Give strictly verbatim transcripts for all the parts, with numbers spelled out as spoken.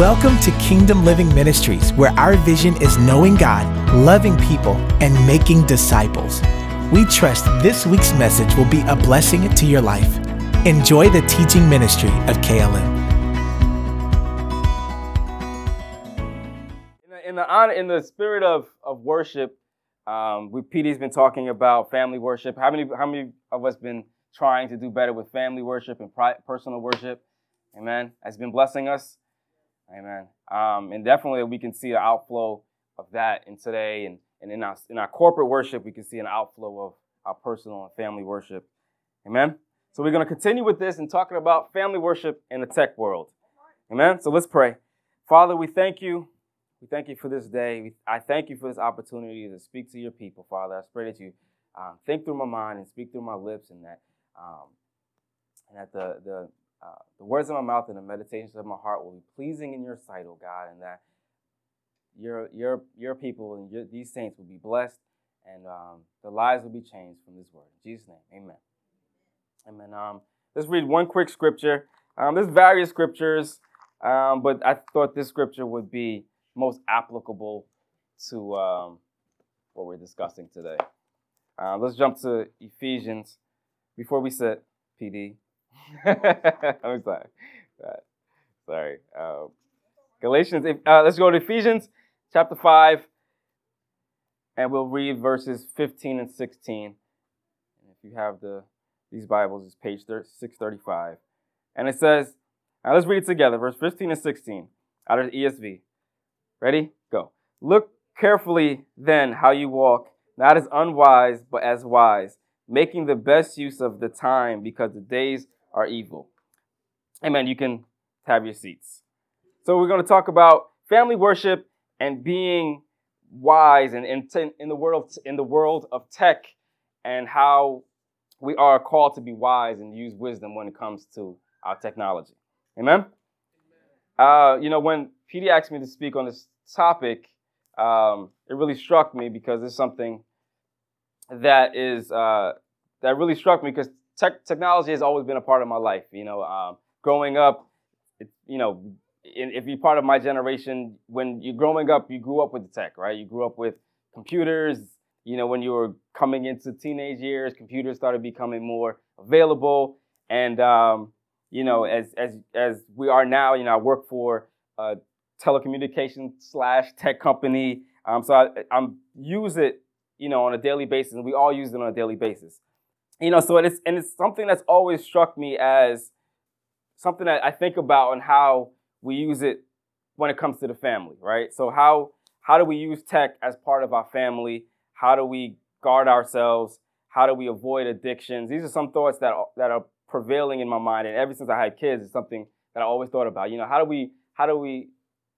Welcome to Kingdom Living Ministries, where our vision is knowing God, loving people, and making disciples. We trust this week's message will be a blessing to your life. Enjoy the teaching ministry of K L M. In the, in the, honor, in the spirit of, of worship, um, we P D's been talking about family worship. How many, how many of us been trying to do better with family worship and pri- personal worship? Amen. That's been blessing us. Amen. Um, and definitely we can see the outflow of that in today. And, and in, our, in our corporate worship, we can see an outflow of our personal and family worship. Amen. So we're going to continue with this and talking about family worship in the tech world. Amen. So let's pray. Father, we thank you. We thank you for this day. I thank you for this opportunity to speak to your people, Father. I pray that you um, think through my mind and speak through my lips, and that um, and that the the Uh, the words of my mouth and the meditations of my heart will be pleasing in your sight, oh God, and that your your your people and your, these saints will be blessed, and um, their lives will be changed from this word. In Jesus' name, amen. Amen. Um, let's read one quick scripture. Um, there's various scriptures, um, but I thought this scripture would be most applicable to um, what we're discussing today. Uh, let's jump to Ephesians. Before we sit, P D. I'm sorry. Sorry. Um, Galatians. Uh, let's go to Ephesians chapter five, and we'll read verses fifteen and sixteen. And if you have the these Bibles, it's page six thirty-five, and it says, "Now let's read it together." Verse fifteen and sixteen, out of the E S V. Ready? Go. "Look carefully then how you walk, not as unwise, but as wise, making the best use of the time, because the days are evil." Amen. You can have your seats. So we're going to talk about family worship and being wise, and in, in the world in the world of tech, and how we are called to be wise and use wisdom when it comes to our technology. Amen. Uh, you know, when P D asked me to speak on this topic, um, it really struck me, because it's something that is uh, that really struck me because. Tech, technology has always been a part of my life. You know, um, growing up, it, you know, in, if you're part of my generation, when you're growing up, you grew up with the tech, right? You grew up with computers. You know, when you were coming into teenage years, computers started becoming more available. And, um, you know, as as as we are now, you know, I work for a telecommunications slash tech company. Um, so I I'm, use it, you know, on a daily basis. And we all use it on a daily basis. You know, so it's and it's something that's always struck me as something that I think about, and how we use it when it comes to the family, right? So how how do we use tech as part of our family? How do we guard ourselves? How do we avoid addictions? These are some thoughts that are, that are prevailing in my mind, and ever since I had kids, it's something that I always thought about. You know, how do we how do we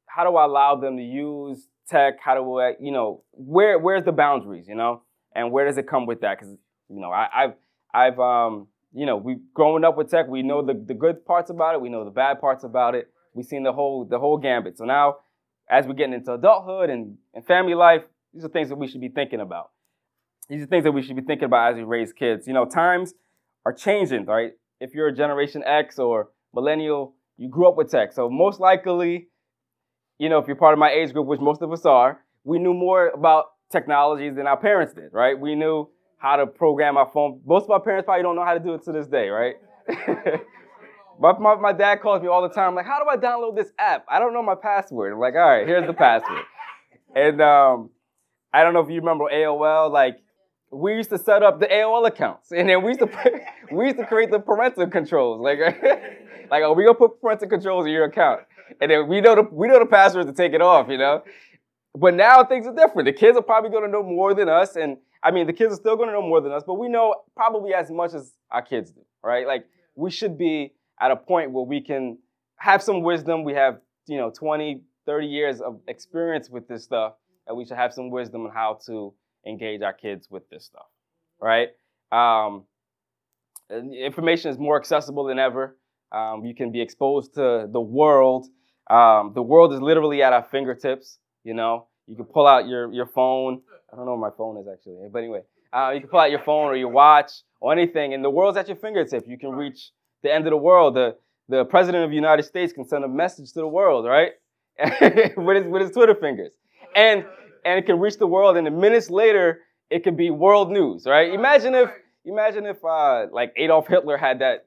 how do I allow them to use tech? How do I, you know, where where's the boundaries? You know, and where does it come with that? Because you know, I, I've I've, um, you know, we've grown up with tech. We know the, the good parts about it. We know the bad parts about it. We've seen the whole the whole gambit. So now, as we're getting into adulthood and, and family life, these are things that we should be thinking about. These are things that we should be thinking about as we raise kids. You know, times are changing, right? If you're a Generation X or millennial, you grew up with tech. So most likely, you know, if you're part of my age group, which most of us are, we knew more about technologies than our parents did, right? We knew how to program our phone. Most of my parents probably don't know how to do it to this day, right? my, my, my dad calls me all the time, like, how do I download this app? I don't know my password. I'm like, all right, here's the password. And um, I don't know if you remember A O L, like, we used to set up the A O L accounts, and then we used to we used to create the parental controls. Like, like, oh, we gonna put parental controls in your account, and then we know the we know the password to take it off, you know. But now things are different. The kids are probably gonna know more than us, and I mean, the kids are still going to know more than us, but we know probably as much as our kids do, right? Like, we should be at a point where we can have some wisdom. We have, you know, twenty, thirty years of experience with this stuff, and we should have some wisdom on how to engage our kids with this stuff, right? Um, information is more accessible than ever. Um, you can be exposed to the world. Um, the world is literally at our fingertips, you know? You can pull out your, your phone. I don't know where my phone is, actually. But anyway, uh, you can pull out your phone or your watch or anything, and the world's at your fingertips. You can reach the end of the world. The, the president of the United States can send a message to the world, right? with his, with his Twitter fingers. And and it can reach the world, and minutes later, it could be world news, right? Imagine if imagine if uh, like Adolf Hitler had that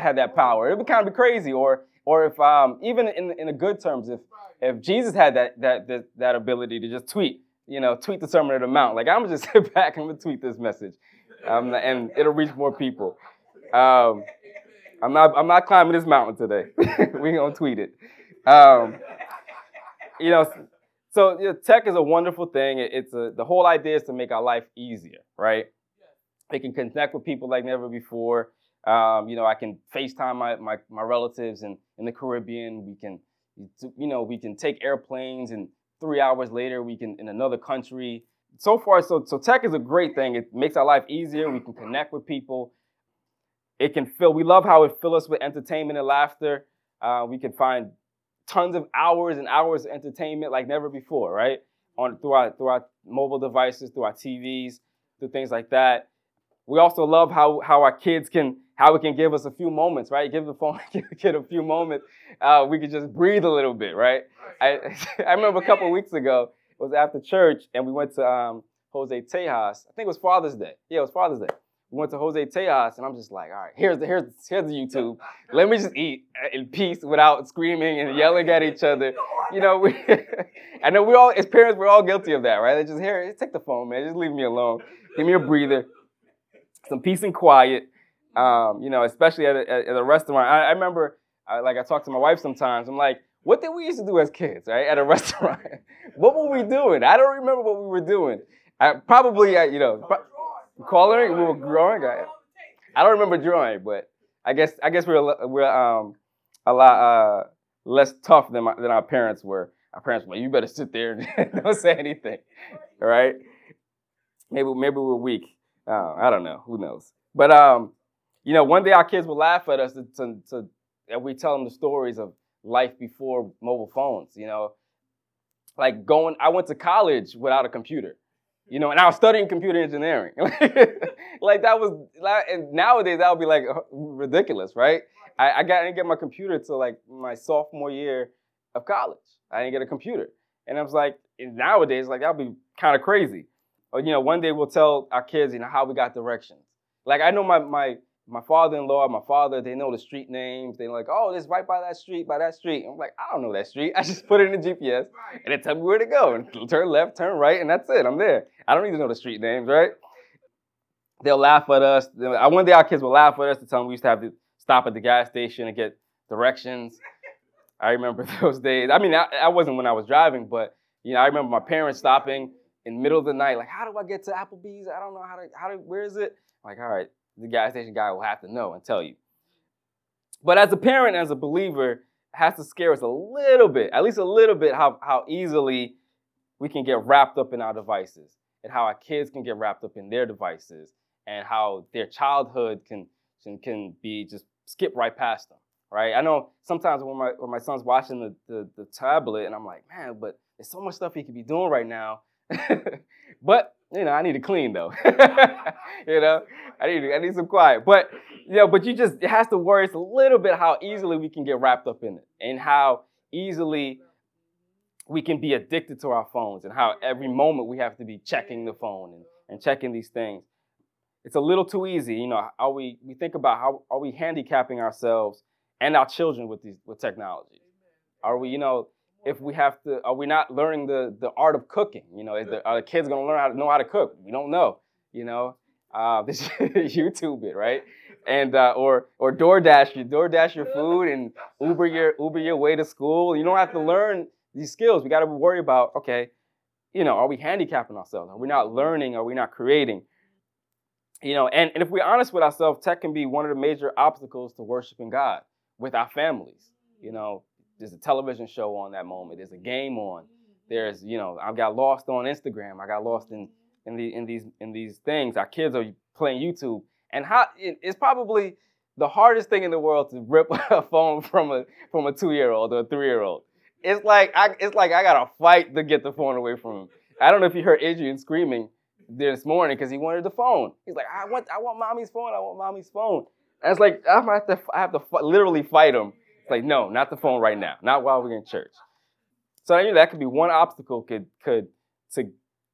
had that power. It would kind of be crazy. Or or if um, even in in the good terms, if if Jesus had that that that, that ability to just tweet, you know, tweet the Sermon on the Mount. Like, I'm gonna just sit back and I'm gonna tweet this message, um, and it'll reach more people. Um, I'm not I'm not climbing this mountain today. We're gonna tweet it. Um, you know. So you know, tech is a wonderful thing. It, it's a, the whole idea is to make our life easier, right? It can connect with people like never before. Um, you know, I can FaceTime my, my, my relatives in, in the Caribbean. We can, you know, we can take airplanes, and three hours later we can in another country. So far, so so tech is a great thing. It makes our life easier. We can connect with people. It can fill. We love how it fills us with entertainment and laughter. Uh, we can find tons of hours and hours of entertainment like never before, right? On through our through our mobile devices, through our T Vs, through things like that. We also love how how our kids can how it can give us a few moments, right? Give the phone, give the kid a few moments. Uh, we could just breathe a little bit, right? I I remember a couple of weeks ago, it was after church, and we went to um, Jose Tejas. I think it was Father's Day. Yeah, it was Father's Day. We went to Jose Tejas, and I'm just like, all right, here's the here's here's the YouTube. Let me just eat in peace without screaming and yelling at each other. You know, we, I know we all, as parents, we're all guilty of that, right? They just here, take the phone, man. Just leave me alone. Give me a breather, some peace and quiet. Um, you know, especially at a, at a restaurant. I, I remember, I, like, I talk to my wife sometimes. I'm like, what did we used to do as kids, right? At a restaurant, what were we doing? I don't remember what we were doing. I probably, I, you know. Pro- Coloring, we were growing. I, I don't remember drawing, but I guess I guess we were we're um a lot uh, less tough than my, than our parents were. Our parents were like, you better sit there and don't say anything, all right? Maybe maybe we're weak. Uh, I don't know. Who knows? But um, you know, one day our kids will laugh at us to, to, to and we tell them the stories of life before mobile phones. You know, like going. I went to college without a computer. You know, and I was studying computer engineering. Like that was, and nowadays that would be like ridiculous, right? I, I got I didn't get my computer till like my sophomore year of college. I didn't get a computer, and I was like, and nowadays like that would be kind of crazy. Or you know, one day we'll tell our kids, you know, how we got directions. Like I know my my my father-in-law, my father, they know the street names. They're like, oh, this right by that street, by that street. And I'm like, I don't know that street. I just put it in the G P S, and it tells me where to go. And turn left, turn right, and that's it. I'm there. I don't need to know the street names, right? They'll laugh at us. One day our kids will laugh at us to tell them we used to have to stop at the gas station and get directions. I remember those days. I mean, I, I wasn't when I was driving, but you know, I remember my parents stopping in the middle of the night, like, how do I get to Applebee's? I don't know how to, how to, where is it? I'm like, all right. The gas station guy will have to know and tell you. But as a parent, as a believer, it has to scare us a little bit, at least a little bit, how, how easily we can get wrapped up in our devices and how our kids can get wrapped up in their devices and how their childhood can can, can be just skipped right past them, right? I know sometimes when my when my son's watching the, the, the tablet and I'm like, man, but there's so much stuff he could be doing right now. But you know, I need to clean though. You know, I need I need some quiet. But you know, but you just it has to worry us a little bit how easily we can get wrapped up in it, and how easily we can be addicted to our phones, and how every moment we have to be checking the phone and, and checking these things. It's a little too easy, you know. Are we we think about how are we handicapping ourselves and our children with these with technology? Are we, you know? If we have to, are we not learning the, the art of cooking? You know, is the, are the kids going to learn how to know how to cook? We don't know. You know, uh, this YouTube it, right? And uh, or or DoorDash, you DoorDash your food and Uber your Uber your way to school. You don't have to learn these skills. We got to worry about, okay, you know, are we handicapping ourselves? Are we not learning? Are we not creating? You know, and, and if we're honest with ourselves, tech can be one of the major obstacles to worshiping God with our families. You know. There's a television show on that moment. There's a game on. There's, you know, I got lost on Instagram. I got lost in in, the, in these in these things. Our kids are playing YouTube, and how it, it's probably the hardest thing in the world to rip a phone from a from a two-year-old or a three-year-old. It's like I it's like I gotta fight to get the phone away from him. I don't know if you heard Adrian screaming this morning because he wanted the phone. He's like, I want I want mommy's phone. I want mommy's phone. And it's like I have to I have to literally fight him. Like, no, not the phone right now. Not while we're in church. So I knew that could be one obstacle could could to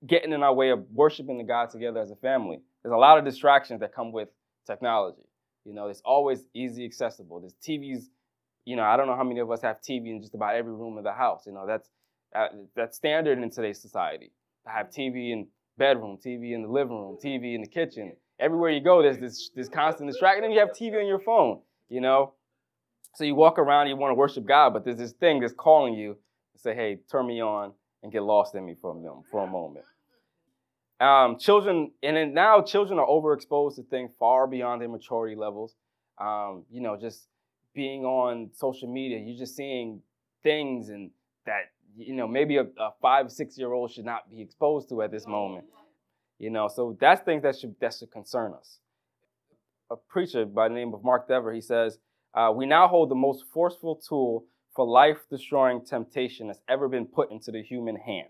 getting in our way of worshiping the God together as a family. There's a lot of distractions that come with technology. You know, it's always easy accessible. There's T Vs. You know, I don't know how many of us have T V in just about every room of the house. You know, that's uh, that's standard in today's society. To have T V in bedroom, T V in the living room, T V in the kitchen. Everywhere you go, there's this this constant distraction. And you have T V on your phone. You know, so you walk around, you want to worship God, but there's this thing that's calling you to say, "Hey, turn me on," and get lost in me for a for a moment. Um, children, and then now children are overexposed to things far beyond their maturity levels. Um, you know, just being on social media, you're just seeing things and that, you know, maybe a, a five, six-year-old should not be exposed to at this moment. You know, so that's things that should that should concern us. A preacher by the name of Mark Dever, he says, uh, we now hold the most forceful tool for life-destroying temptation that's ever been put into the human hand.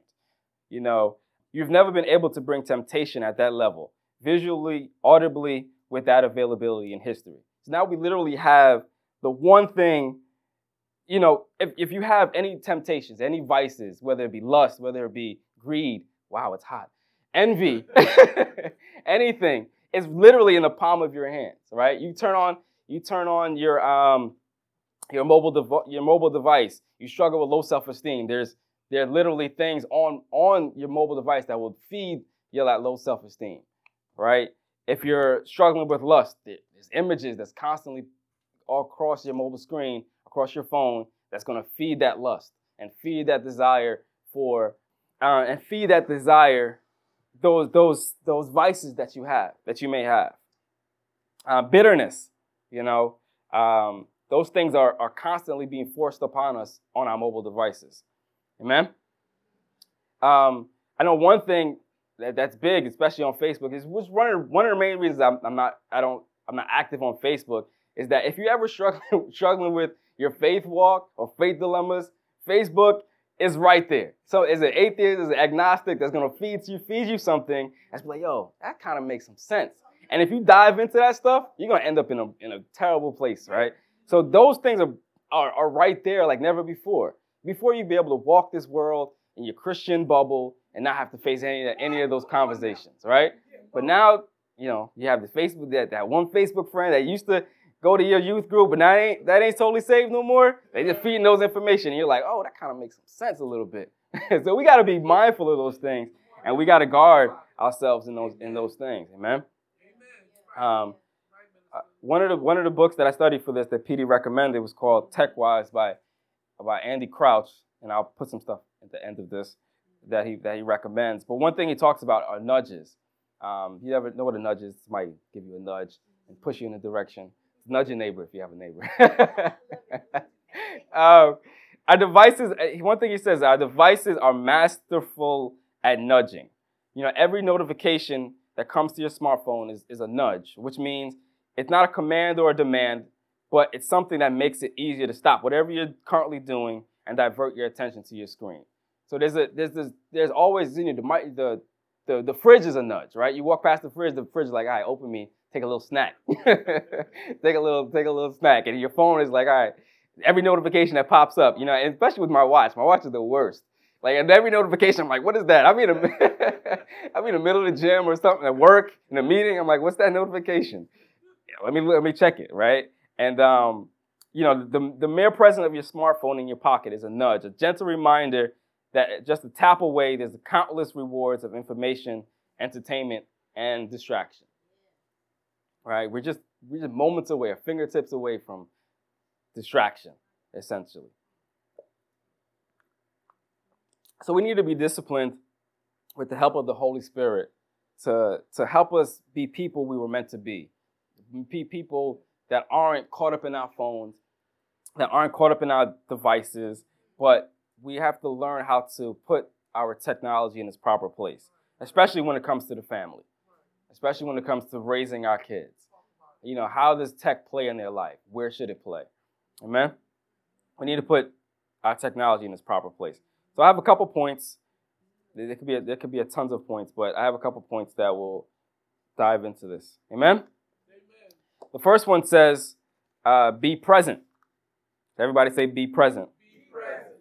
You know, you've never been able to bring temptation at that level, visually, audibly, with that availability in history. So now we literally have the one thing, you know, if, if you have any temptations, any vices, whether it be lust, whether it be greed, wow, it's hot, envy, anything, it's literally in the palm of your hands, right? You turn on, you turn on your um, your mobile dev- your mobile device. You struggle with low self-esteem. There's There are literally things on, on your mobile device that will feed your that low self-esteem, right? If you're struggling with lust, there's images that's constantly all across your mobile screen, across your phone, that's going to feed that lust and feed that desire for, uh, and feed that desire, those those those vices that you have, that you may have. Uh, bitterness, you know, um, those things are are constantly being forced upon us on our mobile devices. Amen. Um, I know one thing that, that's big, especially on Facebook, is what's one of, one of the main reasons I'm, I'm not I don't I'm not active on Facebook is that if you're ever struggling struggling with your faith walk or faith dilemmas, Facebook is right there. So is an atheist, is an agnostic that's gonna feed you feed you something that's like, yo, that kind of makes some sense. And if you dive into that stuff, you're gonna end up in a in a terrible place, right? So those things are are, are right there like never before. Before you be able to walk this world in your Christian bubble and not have to face any of, any of those conversations, right? But now, you know, you have the Facebook, that, that one Facebook friend that used to go to your youth group, but now that ain't, that ain't totally saved no more. They just feeding those information. And you're like, oh, that kind of makes some sense a little bit. So we got to be mindful of those things, and we got to guard ourselves in those in those things, amen? Um, one of the one of the books that I studied for this that P D recommended was called TechWise by by Andy Crouch, and I'll put some stuff at the end of this that he that he recommends. But one thing he talks about are nudges. Um, you never know what a nudge is. It might give you a nudge and push you in a direction. Nudge your neighbor if you have a neighbor. um, our devices, one thing he says, our devices are masterful at nudging. You know, every notification that comes to your smartphone is, is a nudge, which means it's not a command or a demand, but it's something that makes it easier to stop whatever you're currently doing and divert your attention to your screen. So there's a there's this, there's always, you know, the, the the fridge is a nudge, right? You walk past the fridge, the fridge is like, all right, open me, take a little snack. take a little take a little snack. And your phone is like, all right, every notification that pops up, you know, and especially with my watch. My watch is the worst. Like, and every notification, I'm like, what is that? I'm in, a, I'm in the middle of the gym or something at work, in a meeting. I'm like, what's that notification? Yeah, let me let me check it, right? And, um, you know, the, the mere presence of your smartphone in your pocket is a nudge, a gentle reminder that just a tap away, there's countless rewards of information, entertainment, and distraction, right? We're just, we're just moments away, or fingertips away from distraction, essentially. So we need to be disciplined with the help of the Holy Spirit to, to help us be people we were meant to be, be people that aren't caught up in our phones, that aren't caught up in our devices, but we have to learn how to put our technology in its proper place, especially when it comes to the family, especially when it comes to raising our kids. You know, how does tech play in their life? Where should it play? Amen? We need to put our technology in its proper place. So I have a couple points. There could be a, there could be a tons of points, but I have a couple points that will dive into this. Amen? The first one says, uh, be present. Everybody say, be present. Be present.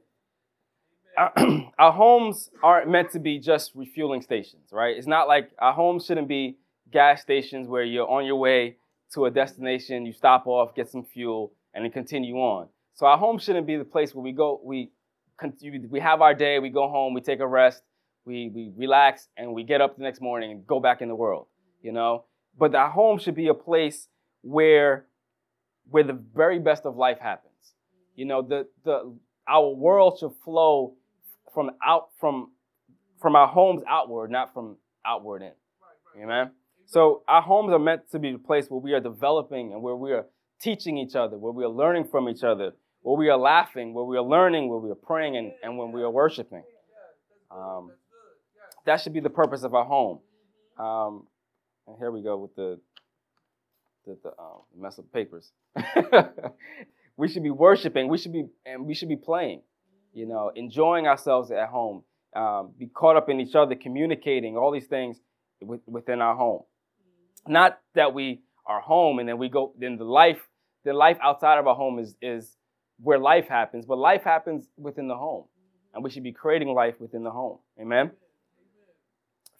our, our homes aren't meant to be just refueling stations, right? It's not like our homes shouldn't be gas stations where you're on your way to a destination, you stop off, get some fuel, and then continue on. So our home shouldn't be the place where we go, we continue, we have our day, we go home, we take a rest, we we relax, and we get up the next morning and go back in the world, you know? But our home should be a place where where the very best of life happens. You know, the the our world should flow from out from from our homes outward, not from outward in. Right, right. Amen. So our homes are meant to be the place where we are developing and where we are teaching each other, where we are learning from each other, where we are laughing, where we are learning, where we are praying, and, and when we are worshiping. Um, that should be the purpose of our home. Um, and here we go with the the, the um, mess of papers. We should be worshiping. We should be and we should be playing. You know, enjoying ourselves at home. Um, be caught up in each other, communicating. All these things with, within our home. Not that we are home and then we go. Then the life, the life outside of our home is is where life happens. But life happens within the home, and we should be creating life within the home. Amen.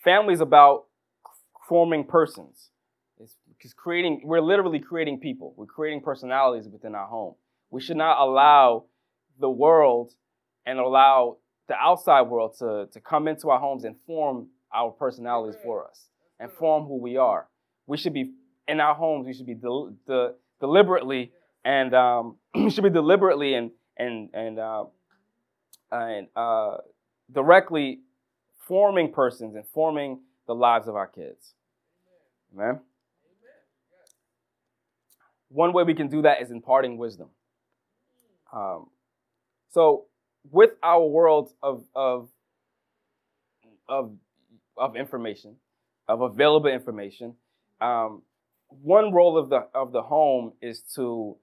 Family is about forming persons. It's, it's creating. We're literally creating people. We're creating personalities within our home. We should not allow the world and allow the outside world to, to come into our homes and form our personalities for us and form who we are. We should be in our homes. We should be del- de- deliberately and um, we should be deliberately and and and uh, and uh, directly forming persons and forming the lives of our kids. Amen. One way we can do that is imparting wisdom. Um, so with our world of, of of of information, of available information, um, one role of the of the home is to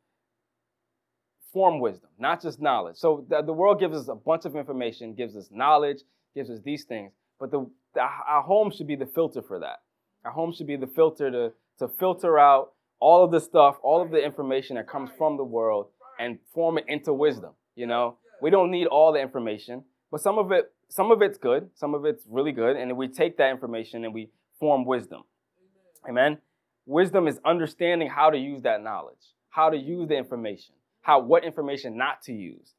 form wisdom, not just knowledge. So the, the world gives us a bunch of information, gives us knowledge, gives us these things, but the, the our home should be the filter for that. Our home should be the filter to to filter out all of the stuff, all of the information that comes from the world and form it into wisdom, you know? We don't need all the information, but some of it, some of it's good, some of it's really good, and we take that information and we form wisdom. Amen? Wisdom is understanding how to use that knowledge, how to use the information, how what information not to use.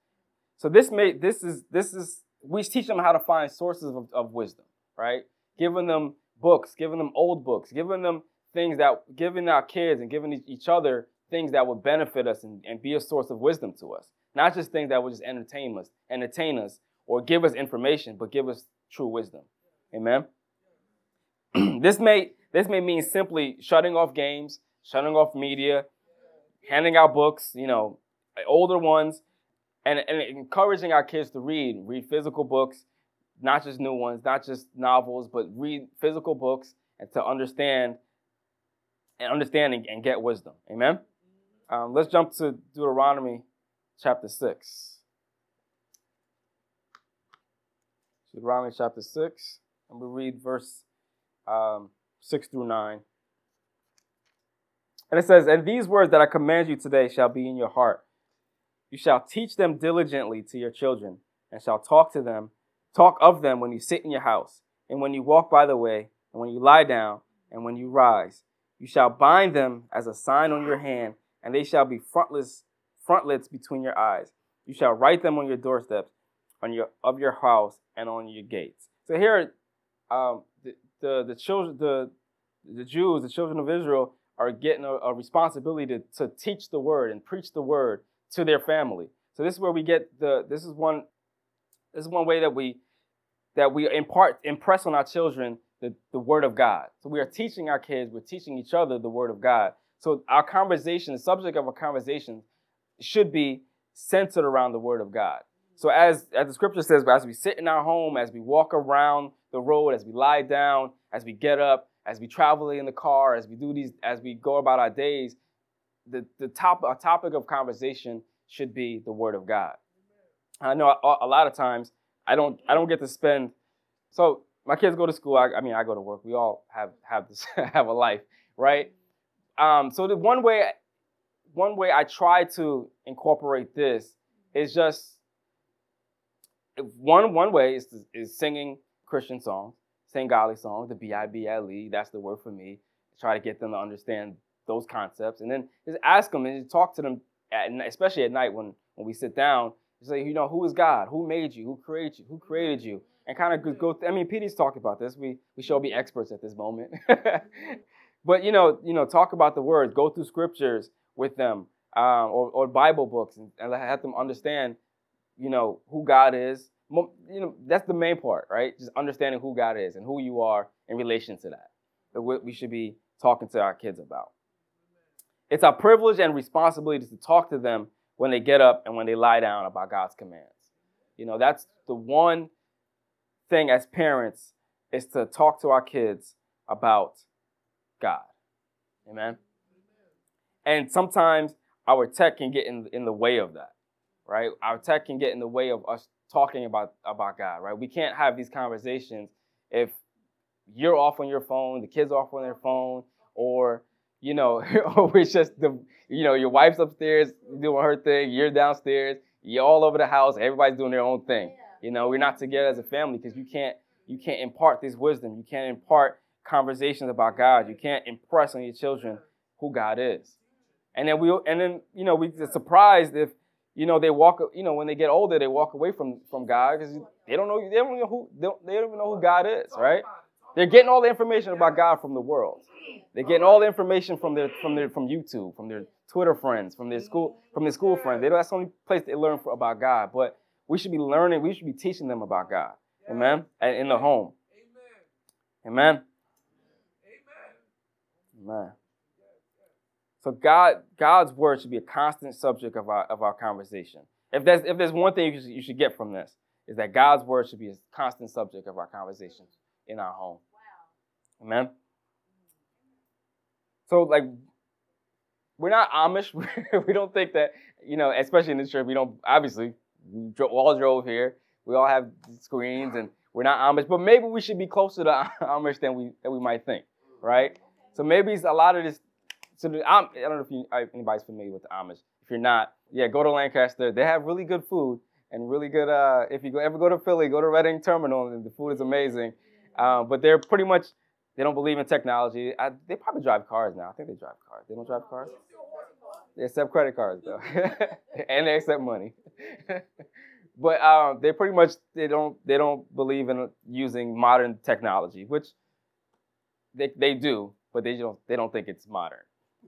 So this may, this is, this is, we teach them how to find sources of, of wisdom, right? Giving them books, giving them old books, giving them things that, giving our kids and giving each other things that would benefit us and, and be a source of wisdom to us. Not just things that would just entertain us, entertain us or give us information, but give us true wisdom. Amen? This may this may mean simply shutting off games, shutting off media, handing out books, you know, older ones, and, and encouraging our kids to read, read physical books, not just new ones, not just novels, but read physical books and to understand and understanding and get wisdom. Amen? Um, let's jump to Deuteronomy chapter six. Deuteronomy chapter six. I'm going to read verse um, six through nine. And it says, "And these words that I command you today shall be in your heart. You shall teach them diligently to your children, and shall talk to them, talk of them when you sit in your house, and when you walk by the way, and when you lie down, and when you rise. You shall bind them as a sign on your hand, and they shall be frontless, frontlets between your eyes. You shall write them on your doorsteps, on your of your house, and on your gates." So here, um, the, the the children, the the Jews, the children of Israel, are getting a, a responsibility to, to teach the word and preach the word to their family. So this is where we get the this is one this is one way that we that we impart impress on our children The, the word of God. So we are teaching our kids, we're teaching each other the word of God. So our conversation, the subject of a conversation should be centered around the word of God. So as, as the scripture says, as we sit in our home, as we walk around the road, as we lie down, as we get up, as we travel in the car, as we do these, as we go about our days, the, the top, our topic of conversation should be the word of God. I know a, a lot of times I don't, I don't get to spend, so my kids go to school. I, I mean, I go to work. We all have have this, have a life, right? Um, so the one way, one way I try to incorporate this is just one one way is, is singing Christian songs, sing godly songs, the B I B L E, that's the word for me. Try to get them to understand those concepts. And then just ask them and just talk to them, at, especially at night when, when we sit down. Say, you know, who is God? Who made you? Who created you? Who created you? And kind of go through, I mean, P D's talked about this. We we shall be experts at this moment. But, you know, you know, talk about the words. Go through scriptures with them um, or, or Bible books and, and let them understand, you know, who God is. You know, that's the main part, right? Just understanding who God is and who you are in relation to that. That what we should be talking to our kids about. It's our privilege and responsibility to talk to them when they get up and when they lie down about God's commands. You know, that's the one thing as parents is to talk to our kids about God. Amen? And sometimes our tech can get in, in the way of that, right? Our tech can get in the way of us talking about, about God, right? We can't have these conversations if you're off on your phone, the kids off on their phone, or, you know, or it's just the, you know, your wife's upstairs doing her thing, you're downstairs, you're all over the house, everybody's doing their own thing. You know, we're not together as a family because you can't, you can't impart this wisdom. You can't impart conversations about God. You can't impress on your children who God is. And then we, and then, you know, we get surprised if, you know, they walk, you know, when they get older, they walk away from, from God because they don't know, they don't know who, they don't, they don't even know who God is, right? They're getting all the information about God from the world. They're getting all the information from their from their from YouTube, from their Twitter friends, from their school from their school friends. They don't, that's the only place they learn for, about God. But we should be learning. We should be teaching them about God. Amen. And in the home. Amen. Amen. So God God's word should be a constant subject of our of our conversation. If there's if there's one thing you should, you should get from this is that God's word should be a constant subject of our conversation in our home. Wow. Amen? So, like, we're not Amish. We don't think that, you know, especially in this church, we don't, obviously, we all drove here. We all have screens, and we're not Amish. But maybe we should be closer to Amish than we than we might think, right? So amish. Maybe it's a lot of this. So the, I don't know if you, anybody's familiar with the Amish. If you're not, yeah, go to Lancaster. They have really good food and really good, uh, if you ever go to Philly, go to Redding Terminal, and the food is amazing. Uh, but they're pretty much, they don't believe in technology. I, they probably drive cars now. I think they drive cars. They don't drive cars? They accept credit cards, though. And they accept money. But um, they pretty much, they don't they don't believe in using modern technology, which they they do, but they don't they don't think it's modern.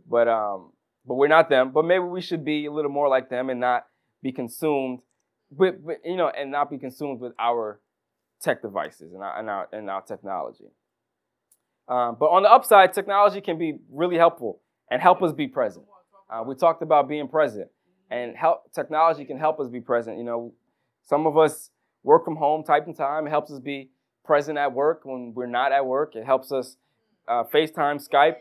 But um, but we're not them. But maybe we should be a little more like them and not be consumed with, with you know, and not be consumed with our tech devices and our, and our, and our technology. Um, but on the upside, technology can be really helpful and help us be present. Uh, we talked about being present, and help technology can help us be present. You know, some of us work from home type in time. It helps us be present at work when we're not at work. It helps us uh, FaceTime, Skype,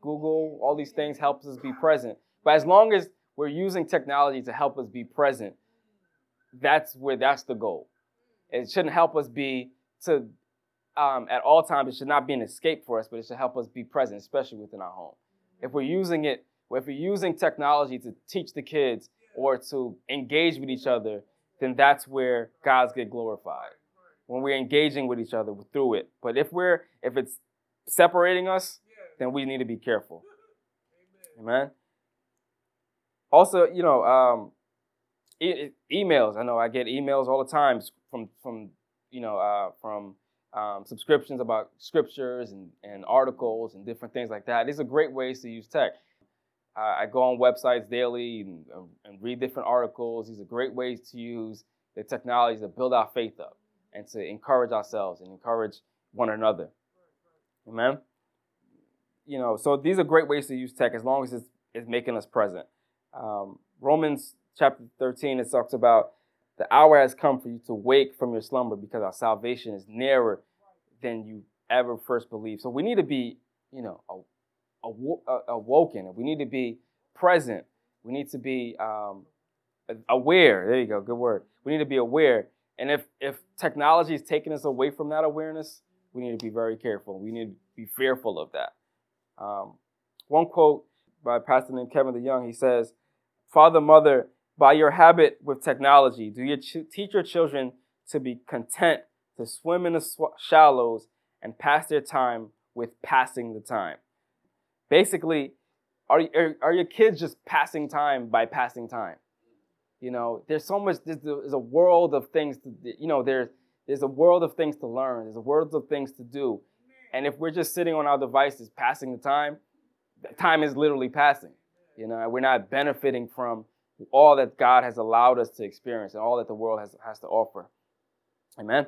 Google, all these things helps us be present. But as long as we're using technology to help us be present, that's where that's the goal. It shouldn't help us be to, um, at all times, it should not be an escape for us, but it should help us be present, especially within our home. If we're using it, if we're using technology to teach the kids or to engage with each other, then that's where God's get glorified, when we're engaging with each other through it. But if we're, if it's separating us, then we need to be careful. Amen. Also, you know, um, e- emails. I know I get emails all the time. From from you know uh, from um, subscriptions about scriptures and, and articles and different things like that. These are great ways to use tech. Uh, I go on websites daily and, and read different articles. These are great ways to use the technology to build our faith up and to encourage ourselves and encourage one another. Amen. You know, so these are great ways to use tech as long as it's, it's making us present. Um, Romans chapter thirteen, it talks about. The hour has come for you to wake from your slumber because our salvation is nearer than you ever first believed. So we need to be, you know, aw- aw- awoken. We need to be present. We need to be um, aware. There you go. Good word. We need to be aware. And if, if technology is taking us away from that awareness, we need to be very careful. We need to be fearful of that. Um, one quote by a pastor named Kevin DeYoung, he says, "Father, mother, by your habit with technology, do you ch- teach your children to be content to swim in the sw- shallows and pass their time with passing the time. Basically, are, are, are your kids just passing time by passing time? You know, there's so much, there's, there's a world of things, to, you know, there's, there's a world of things to learn. There's a world of things to do. And if we're just sitting on our devices passing the time, time is literally passing. You know, we're not benefiting from all that God has allowed us to experience and all that the world has, has to offer. Amen?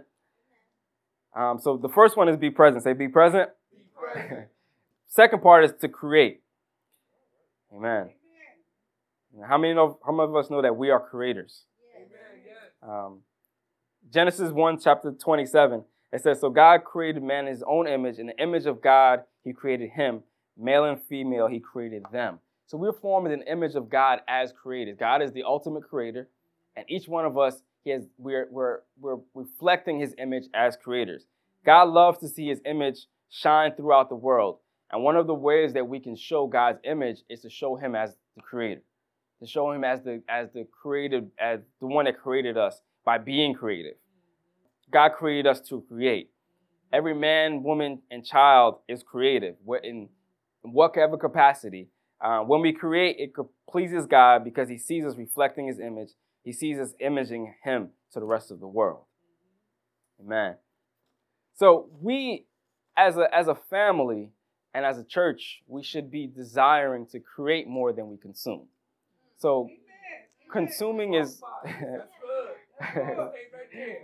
Um, so the first one is be present. Say, be present. Be present. Second part is to create. Amen. Amen. How many know, how many of us know that we are creators? Amen. Um, Genesis one, chapter twenty-seven, it says, so God created man in his own image. In the image of God, he created him. Male and female, he created them. So we're formed in the image of God as creators. God is the ultimate creator, and each one of us, he has, we're, we're, we're reflecting his image as creators. God loves to see his image shine throughout the world. And one of the ways that we can show God's image is to show him as the creator, to show him as the as the creative, as the one that created us by being creative. God created us to create. Every man, woman, and child is creative in whatever capacity. Uh, when we create, it pleases God because he sees us reflecting his image. He sees us imaging him to the rest of the world. Amen. So we, as a as a family and as a church, we should be desiring to create more than we consume. So Amen. Consuming Amen. Is...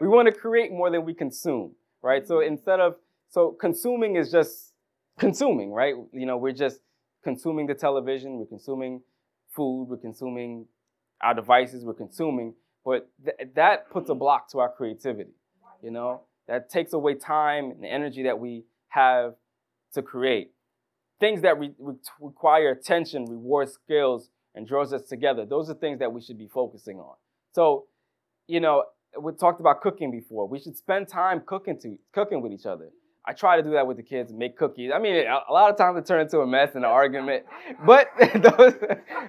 we want to create more than we consume, right? Mm-hmm. So instead of... So consuming is just consuming, right? You know, we're just consuming the television, we're consuming food, we're consuming our devices, we're consuming, but th- that puts a block to our creativity, you know? That takes away time and the energy that we have to create. Things that re- re- require attention, reward skills, and draws us together, those are things that we should be focusing on. So, you know, we talked about cooking before. We should spend time cooking to cooking with each other. I try to do that with the kids, make cookies. I mean, a lot of times it turns into a mess and an argument, but those,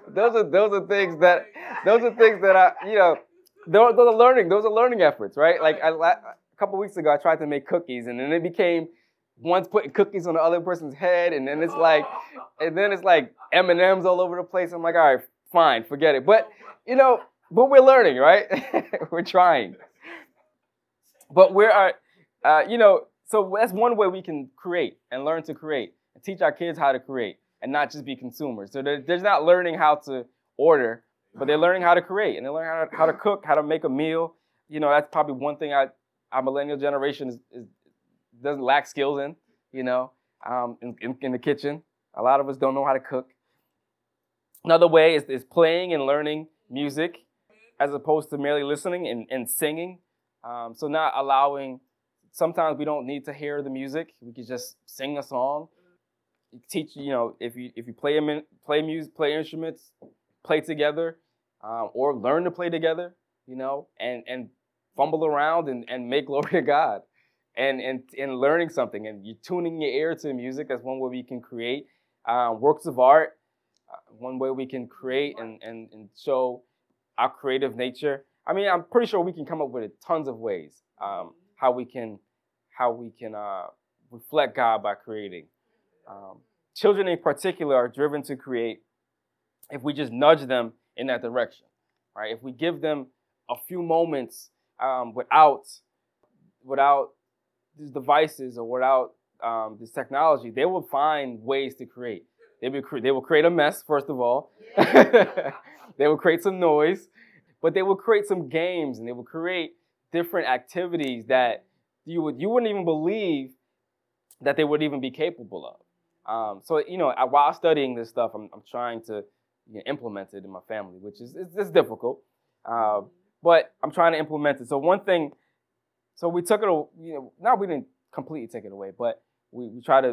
those are those are things that those are things that I, you know, those, those are learning. Those are learning efforts, right? Like I, a couple weeks ago, I tried to make cookies, and then it became one's putting cookies on the other person's head, and then it's like, and then it's like M and M's all over the place. I'm like, all right, fine, forget it. But you know, but we're learning, right? We're trying, but we're, uh, you know. So that's one way we can create and learn to create and teach our kids how to create and not just be consumers. So they're, they're not learning how to order, but they're learning how to create and they're learning how to, how to cook, how to make a meal. You know, that's probably one thing I, our millennial generation is, is, doesn't lack skills in, you know, um, in, in, in the kitchen. A lot of us don't know how to cook. Another way is, is playing and learning music as opposed to merely listening and, and singing. Um, so not allowing... Sometimes we don't need to hear the music. We can just sing a song. Teach, you know, if you if you play play music, play instruments, play together, um, or learn to play together, you know, and, and fumble around and, and make glory to God, and and and learning something, and you're tuning your ear to music. That's one way we can create uh, works of art. Uh, one way we can create and, and and show our creative nature. I mean, I'm pretty sure we can come up with tons of ways um, how we can. how we can uh, reflect God by creating. Um, children in particular are driven to create if we just nudge them in that direction, right? If we give them a few moments um, without without these devices or without um, this technology, they will find ways to create. They will, cre- they will create a mess, first of all. They will create some noise, but they will create some games and they will create different activities that You would you wouldn't even believe that they would even be capable of. Um, so you know, I, while studying this stuff, I'm I'm trying to you know, implement it in my family, which is it's, it's difficult, uh, but I'm trying to implement it. So one thing, so we took it, you know, not we didn't completely take it away, but we, we try to,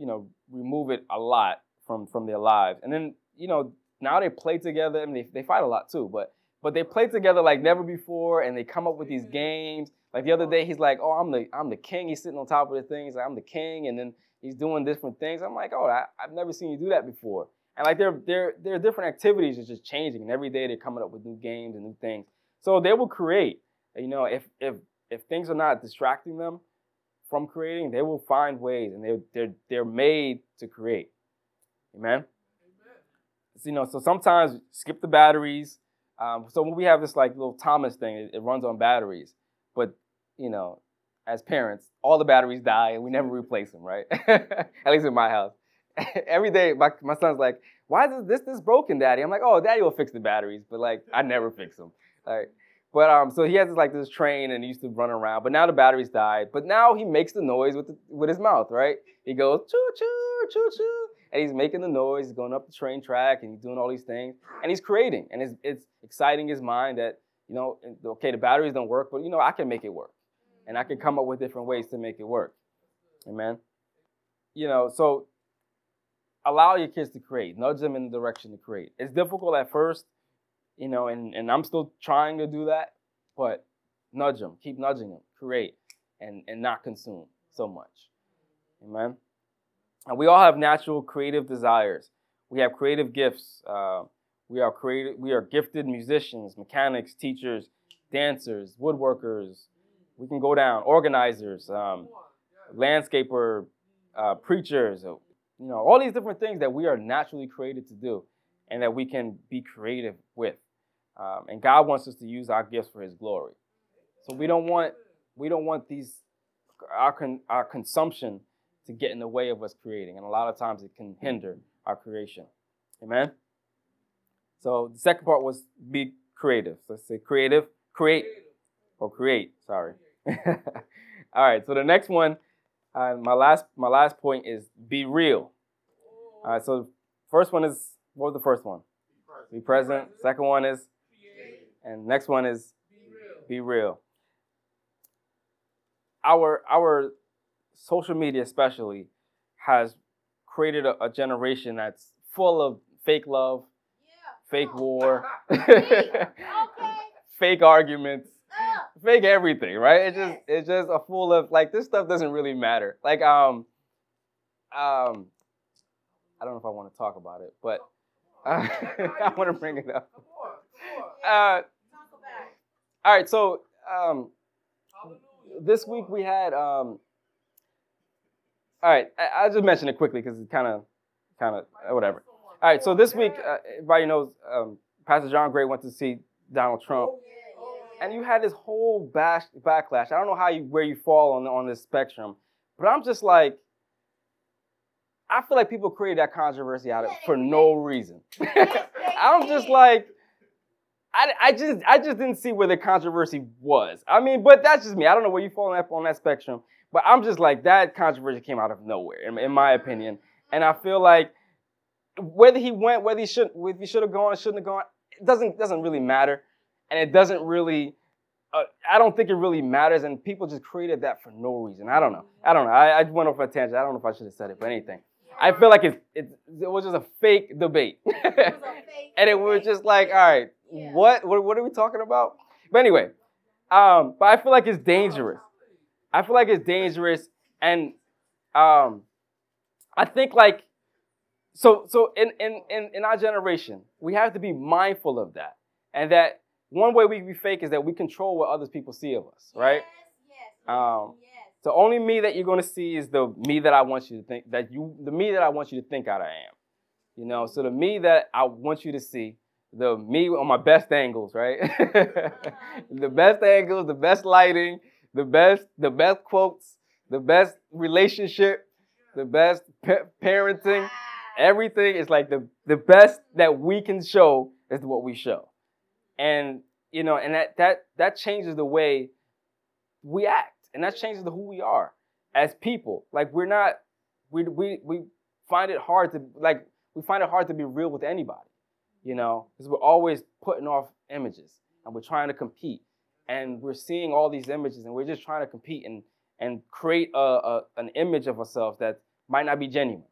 you know, remove it a lot from from their lives. And then you know now they play together. I mean, they they fight a lot too, but but they play together like never before, and they come up with these games. Like the other day, he's like, "Oh, I'm the I'm the king." He's sitting on top of the thing. He's like, "I'm the king," and then he's doing different things. I'm like, "Oh, I, I've never seen you do that before." And like, there there there are different activities that's just changing, and every day they're coming up with new games and new things. So they will create. You know, if if if things are not distracting them from creating, they will find ways, and they're they're they're made to create. Amen. Amen. So, you know, so sometimes skip the batteries. Um, so when we have this like little Thomas thing, it, it runs on batteries. But you know, as parents, all the batteries die, and we never replace them, right? At least in my house. Every day, my my son's like, "Why is this this broken, Daddy?" I'm like, "Oh, Daddy will fix the batteries," but like I never fix them. Like, but um, so he has this like this train, and he used to run around. But now the batteries died. But now he makes the noise with the, with his mouth, right? He goes choo choo choo choo, and he's making the noise. He's going up the train track, and he's doing all these things, and he's creating, and it's it's exciting his mind that you know, okay, the batteries don't work, but you know, I can make it work, and I can come up with different ways to make it work. Amen. You know, so allow your kids to create. Nudge them in the direction to create. It's difficult at first. You know, and, and I'm still trying to do that, but nudge them. Keep nudging them. Create and, and not consume so much. Amen? And we all have natural creative desires. We have creative gifts. Uh, we are creative, we are gifted musicians, mechanics, teachers, dancers, woodworkers. We can go down. Organizers, um, landscaper, uh, preachers. You know, all these different things that we are naturally created to do and that we can be creative with. Um, and God wants us to use our gifts for His glory. So we don't want we don't want these our con, our consumption to get in the way of us creating. And a lot of times it can hinder our creation. Amen. So the second part was be creative. So let's say creative, create, or create. Sorry. All right. So the next one, uh, my last my last point is be real. All right. So the first one is what was the first one? Be present. Be present. Second one is and next one is be real. Be real. Our our social media especially has created a, a generation that's full of fake love, yeah. fake oh. war, okay. fake arguments, uh. fake everything, right? It's just it's just a full of like this stuff doesn't really matter. Like um um I don't know if I want to talk about it, but uh, I want to bring it up. Uh, all right, so um, this week we had. Um, all right, I, I'll just mention it quickly because it's kind of, kind of uh, whatever. All right, so this week, uh, everybody knows um, Pastor John Gray went to see Donald Trump, and you had this whole bash backlash. I don't know how you where you fall on on this spectrum, but I'm just like. I feel like people created that controversy out of for no reason. I'm just like, I, I just I just didn't see where the controversy was. I mean, but that's just me. I don't know where you fall on that spectrum, but I'm just like that controversy came out of nowhere, in, in my opinion. And I feel like whether he went, whether he should, whether he should have gone, shouldn't have gone, it doesn't doesn't really matter, and it doesn't really. Uh, I don't think it really matters, and people just created that for no reason. I don't know. I don't know. I, I went off a tangent. I don't know if I should have said it, but anything. I feel like it, it, it was just a fake debate. It was a fake and it was just like, all right, yeah. what, what what are we talking about? But anyway, um, but I feel like it's dangerous. I feel like it's dangerous. And um, I think like, so so in, in, in, in our generation, we have to be mindful of that. And that one way we can be fake is that we control what other people see of us, right? Yes, yes, um, yes. The only me that you're going to see is the me that I want you to think that you, the me that I want you to think I am, you know, so the me that I want you to see, the me on my best angles, right? The best angles, the best lighting, the best, the best quotes, the best relationship, the best pa- parenting, everything is like the, the best that we can show is what we show. And, you know, and that, that, that changes the way we act. And that changes the who we are as people. Like we're not, we we we find it hard to like we find it hard to be real with anybody, you know, because we're always putting off images and we're trying to compete, and we're seeing all these images and we're just trying to compete and and create a, a an image of ourselves that might not be genuine.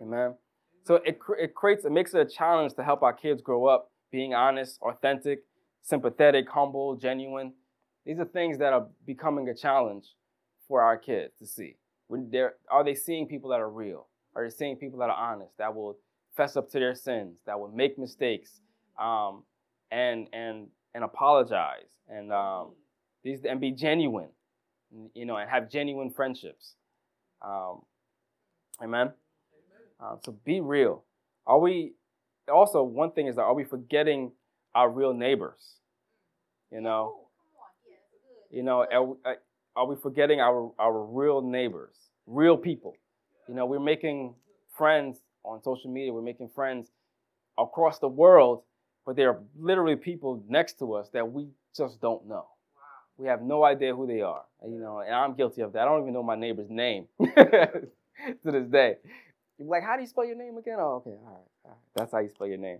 Amen. So it it creates it makes it a challenge to help our kids grow up being honest, authentic, sympathetic, humble, genuine. These are things that are becoming a challenge for our kids to see. When they're, are they seeing people that are real? Are they seeing people that are honest, that will fess up to their sins, that will make mistakes, um, and and and apologize, and um, These and be genuine, you know, and have genuine friendships. Um, amen. Uh, so be real. Are we? Also, one thing is that are we forgetting our real neighbors? You know. You know, are, are we forgetting our, our real neighbors, real people? You know, we're making friends on social media. We're making friends across the world, but there are literally people next to us that we just don't know. Wow. We have no idea who they are. You know, and I'm guilty of that. I don't even know my neighbor's name to this day. You're like, how do you spell your name again? Oh, okay, all right, all right. That's how you spell your name.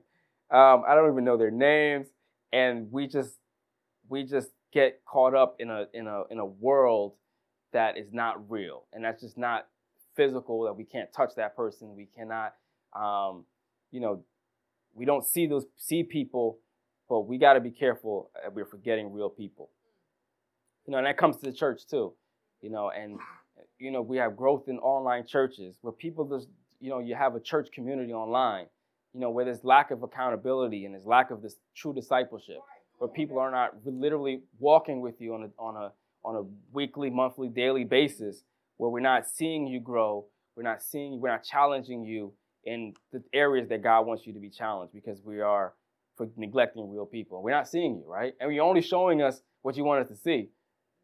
Um, I don't even know their names, and we just, we just. get caught up in a in a in a world that is not real, and that's just not physical, that we can't touch that person, we cannot um, you know, we don't see those see people, but we got to be careful that we're forgetting real people. You know, and that comes to the church too. You know, and you know, we have growth in online churches where people just, you know, you have a church community online, you know, where there's lack of accountability and there's lack of this true discipleship. Where people are not literally walking with you on a on a on a weekly, monthly, daily basis, where we're not seeing you grow, we're not seeing, we're not challenging you in the areas that God wants you to be challenged, because we are for neglecting real people. We're not seeing you, right? And you're only showing us what you want us to see.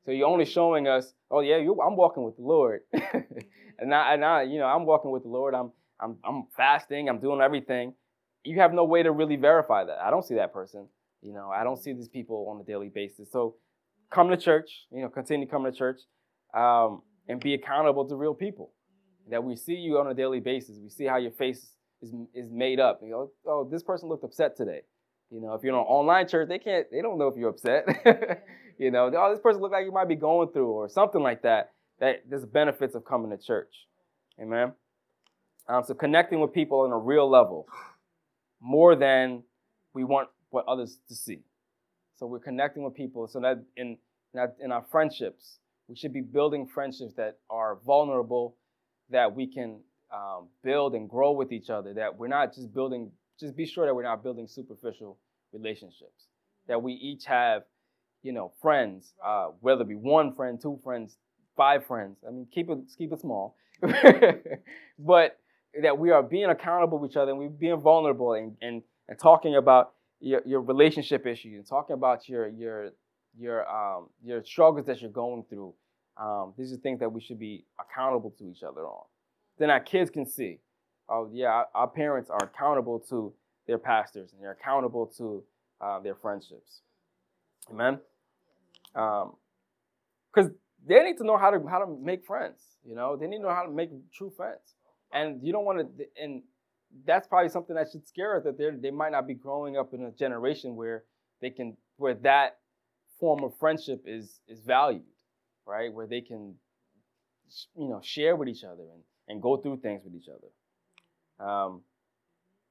So you're only showing us, oh yeah, you, I'm walking with the Lord, and I, and I, you know, I'm walking with the Lord. I'm I'm I'm fasting. I'm doing everything. You have no way to really verify that. I don't see that person. You know, I don't see these people on a daily basis. So come to church, you know, continue to come to church um, and be accountable to real people, that we see you on a daily basis. We see how your face is is made up. You know, oh, this person looked upset today. You know, if you're in an online church, they can't, they don't know if you're upset. You know, oh, this person looked like you might be going through or something like that. That there's benefits of coming to church. Amen. Um, so connecting with people on a real level more than we want what others to see. So we're connecting with people, so that in that in our friendships, we should be building friendships that are vulnerable, that we can um, build and grow with each other, that we're not just building, just be sure that we're not building superficial relationships, that we each have, you know, friends, uh, whether it be one friend, two friends, five friends, I mean, keep it, keep it small, but that we are being accountable to each other, and we're being vulnerable and, and, and talking about Your, your relationship issues, and talking about your your your um your struggles that you're going through. Um, these are things that we should be accountable to each other on. Then our kids can see, oh yeah, our, our parents are accountable to their pastors, and they're accountable to uh, their friendships. Amen. Um, because they need to know how to how to make friends. You know, they need to know how to make true friends, and you don't want to and. That's probably something that should scare us, that they they might not be growing up in a generation where they can where that form of friendship is is valued, right? Where they can, you know, share with each other and, and go through things with each other. Um,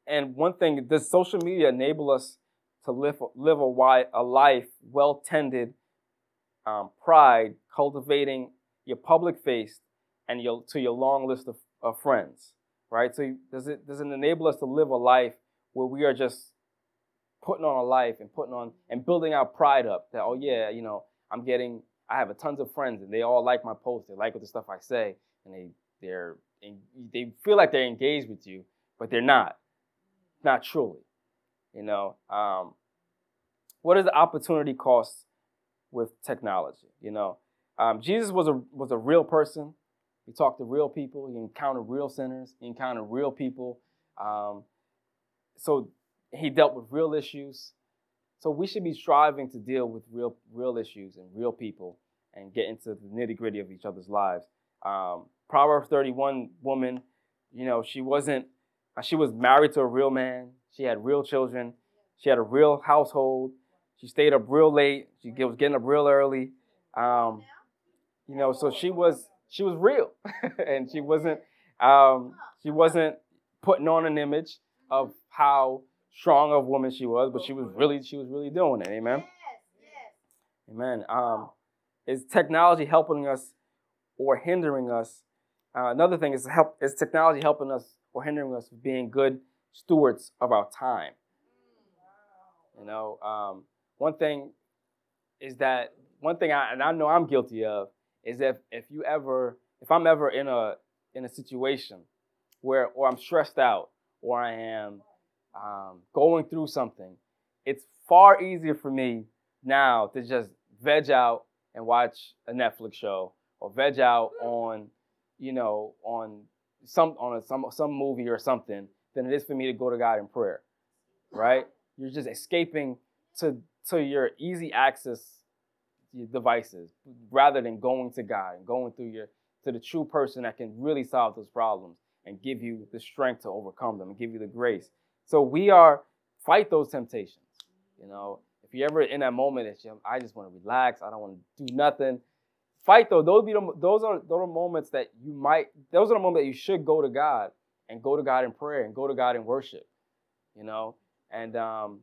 and one thing, does social media enable us to live live a wide, a life well tended, um, pride, cultivating your public face and your to your long list of, of friends. Right? So does it does it enable us to live a life where we are just putting on a life and putting on and building our pride up, that, oh yeah, you know, I'm getting I have a tons of friends and they all like my posts, they like the stuff I say, and they they're and they feel like they're engaged with you, but they're not. Not truly. You know, um, what is the opportunity cost with technology? You know, um, Jesus was a was a real person. He talked to real people. He encountered real sinners. He encountered real people. Um, so he dealt with real issues. So we should be striving to deal with real, real issues and real people and get into the nitty-gritty of each other's lives. Um, Proverbs thirty-one woman, you know, she wasn't, she was married to a real man. She had real children. She had a real household. She stayed up real late. She was getting up real early. Um, you know, so she was... She was real, and she wasn't um, she wasn't putting on an image of how strong of a woman she was, but she was really she was really doing it. Amen. Amen. Um, is technology helping us or hindering us? Uh, another thing is help is technology helping us or hindering us from being good stewards of our time? You know, um, one thing is that one thing I and I know I'm guilty of is if if you ever if I'm ever in a in a situation where or I'm stressed out or I am um, going through something, it's far easier for me now to just veg out and watch a Netflix show or veg out on, you know, on some on a, some some movie or something than it is for me to go to God in prayer, right? You're just escaping to to your easy access devices rather than going to God and going through your to the true person that can really solve those problems and give you the strength to overcome them and give you the grace. So we are fight those temptations. You know, if you're ever in that moment that you, I just want to relax, I don't want to do nothing, fight those. Those be the, those are those are moments that you might. Those are the moments that you should go to God and go to God in prayer and go to God in worship. You know, and um,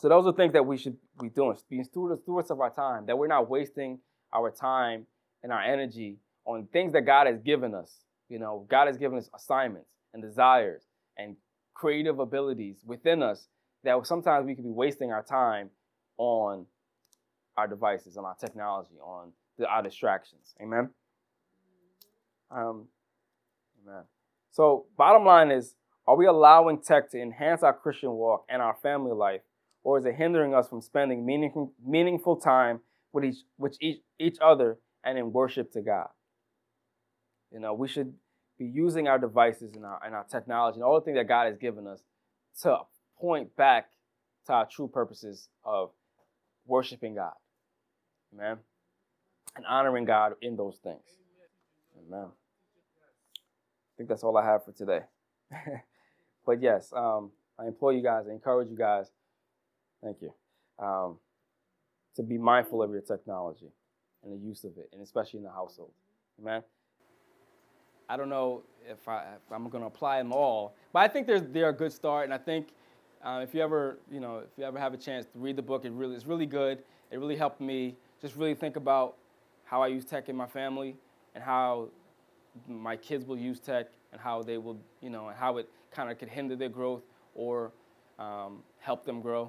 so those are things that we should be doing, being stewards, stewards of our time, that we're not wasting our time and our energy on things that God has given us. You know, God has given us assignments and desires and creative abilities within us that sometimes we could be wasting our time on our devices, on our technology, on the, our distractions. Amen? Um, amen. So bottom line is, are we allowing tech to enhance our Christian walk and our family life, or is it hindering us from spending meaningful, meaningful time with each, with each, each other and in worship to God? You know, we should be using our devices and our, and our technology and all the things that God has given us to point back to our true purposes of worshiping God. Amen? And honoring God in those things. Amen. I think that's all I have for today. But yes, um, I implore you guys, I encourage you guys, thank you, um, to be mindful of your technology and the use of it, and especially in the household. Amen? I don't know if, I, if I'm going to apply them all, but I think there's, they're a good start. And I think uh, if you ever, you know, if you ever have a chance to read the book, it really, it's really good. It really helped me just really think about how I use tech in my family and how my kids will use tech and how they will, you know, and how it kind of could hinder their growth or um, help them grow.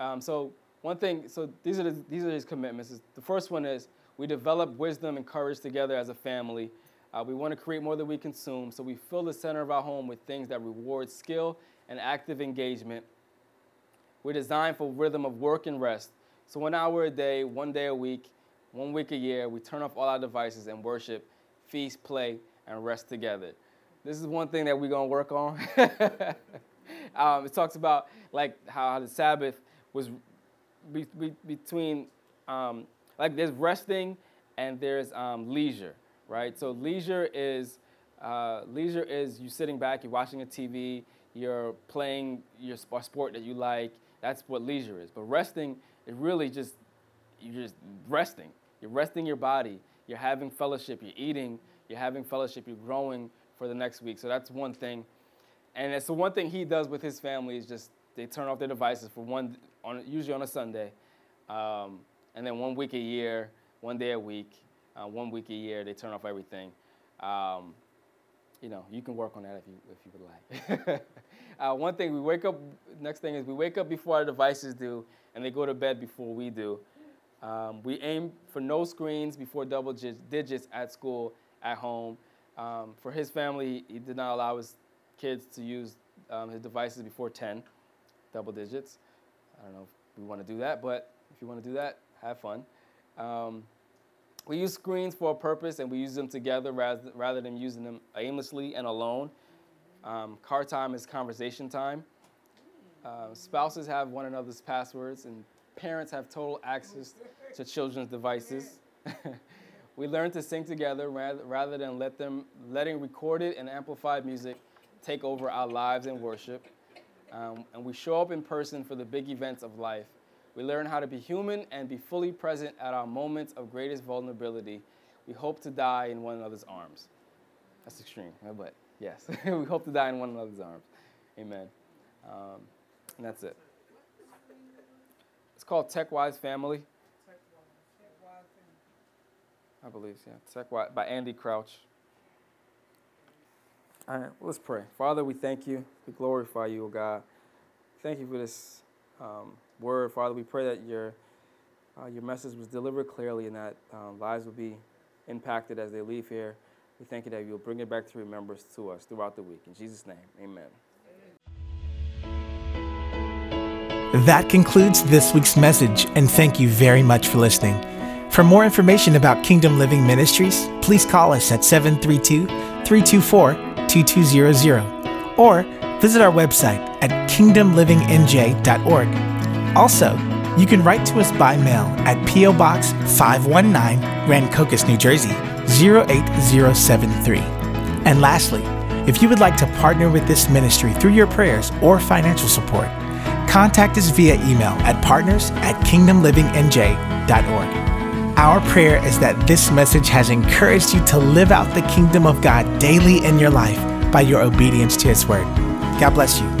Um, so one thing, so these are the, these are his commitments. The first one is we develop wisdom and courage together as a family. Uh, we want to create more than we consume, so we fill the center of our home with things that reward skill and active engagement. We're designed for rhythm of work and rest. So one hour a day, one day a week, one week a year, we turn off all our devices and worship, feast, play, and rest together. This is one thing that we're going to work on. um, it talks about like how the Sabbath was be- be- between, um, like there's resting and there's um, leisure. Right, so leisure is uh, leisure is you sitting back, you're watching a T V, you're playing your sport that you like. That's what leisure is. But resting is really just you're just resting. You're resting your body. You're having fellowship. You're eating. You're having fellowship. You're growing for the next week. So that's one thing. And that's the one thing he does with his family is just they turn off their devices for one on usually on a Sunday, um, and then one week a year, one day a week. Uh, one week a year, they turn off everything. Um, you know, you can work on that if you if you would like. uh, one thing we wake up. Next thing is we wake up before our devices do, and they go to bed before we do. Um, we aim for no screens before double digits at school, at home. Um, for his family, he did not allow his kids to use um, his devices before ten, double digits. I don't know if we want to do that, but if you want to do that, have fun. Um, We use screens for a purpose, and we use them together rather, rather than using them aimlessly and alone. Um, car time is conversation time. Uh, spouses have one another's passwords, and parents have total access to children's devices. We learn to sing together rather, rather than let them letting recorded and amplified music take over our lives and worship. Um, and we show up in person for the big events of life. We learn how to be human and be fully present at our moments of greatest vulnerability. We hope to die in one another's arms. That's extreme, but yes. We hope to die in one another's arms. Amen. Um, and that's it. It's called TechWise Family. I believe, yeah. TechWise by Andy Crouch. All right, let's pray. Father, we thank you. We glorify you, O God. Thank you for this. Um, Word, Father, we pray that your uh, your message was delivered clearly and that um, lives will be impacted as they leave here. We thank you that you'll bring it back to remembrance to us throughout the week. In Jesus' name, amen. That concludes this week's message, and thank you very much for listening. For more information about Kingdom Living Ministries, please call us at seven three two, three two four, two two zero zero or visit our website at kingdom living n j dot org. Also, you can write to us by mail at P O. Box five one nine, Rancocas, New Jersey, zero eight zero seven three. And lastly, if you would like to partner with this ministry through your prayers or financial support, contact us via email at partners at kingdom living n j dot org. Our prayer is that this message has encouraged you to live out the kingdom of God daily in your life by your obedience to His word. God bless you.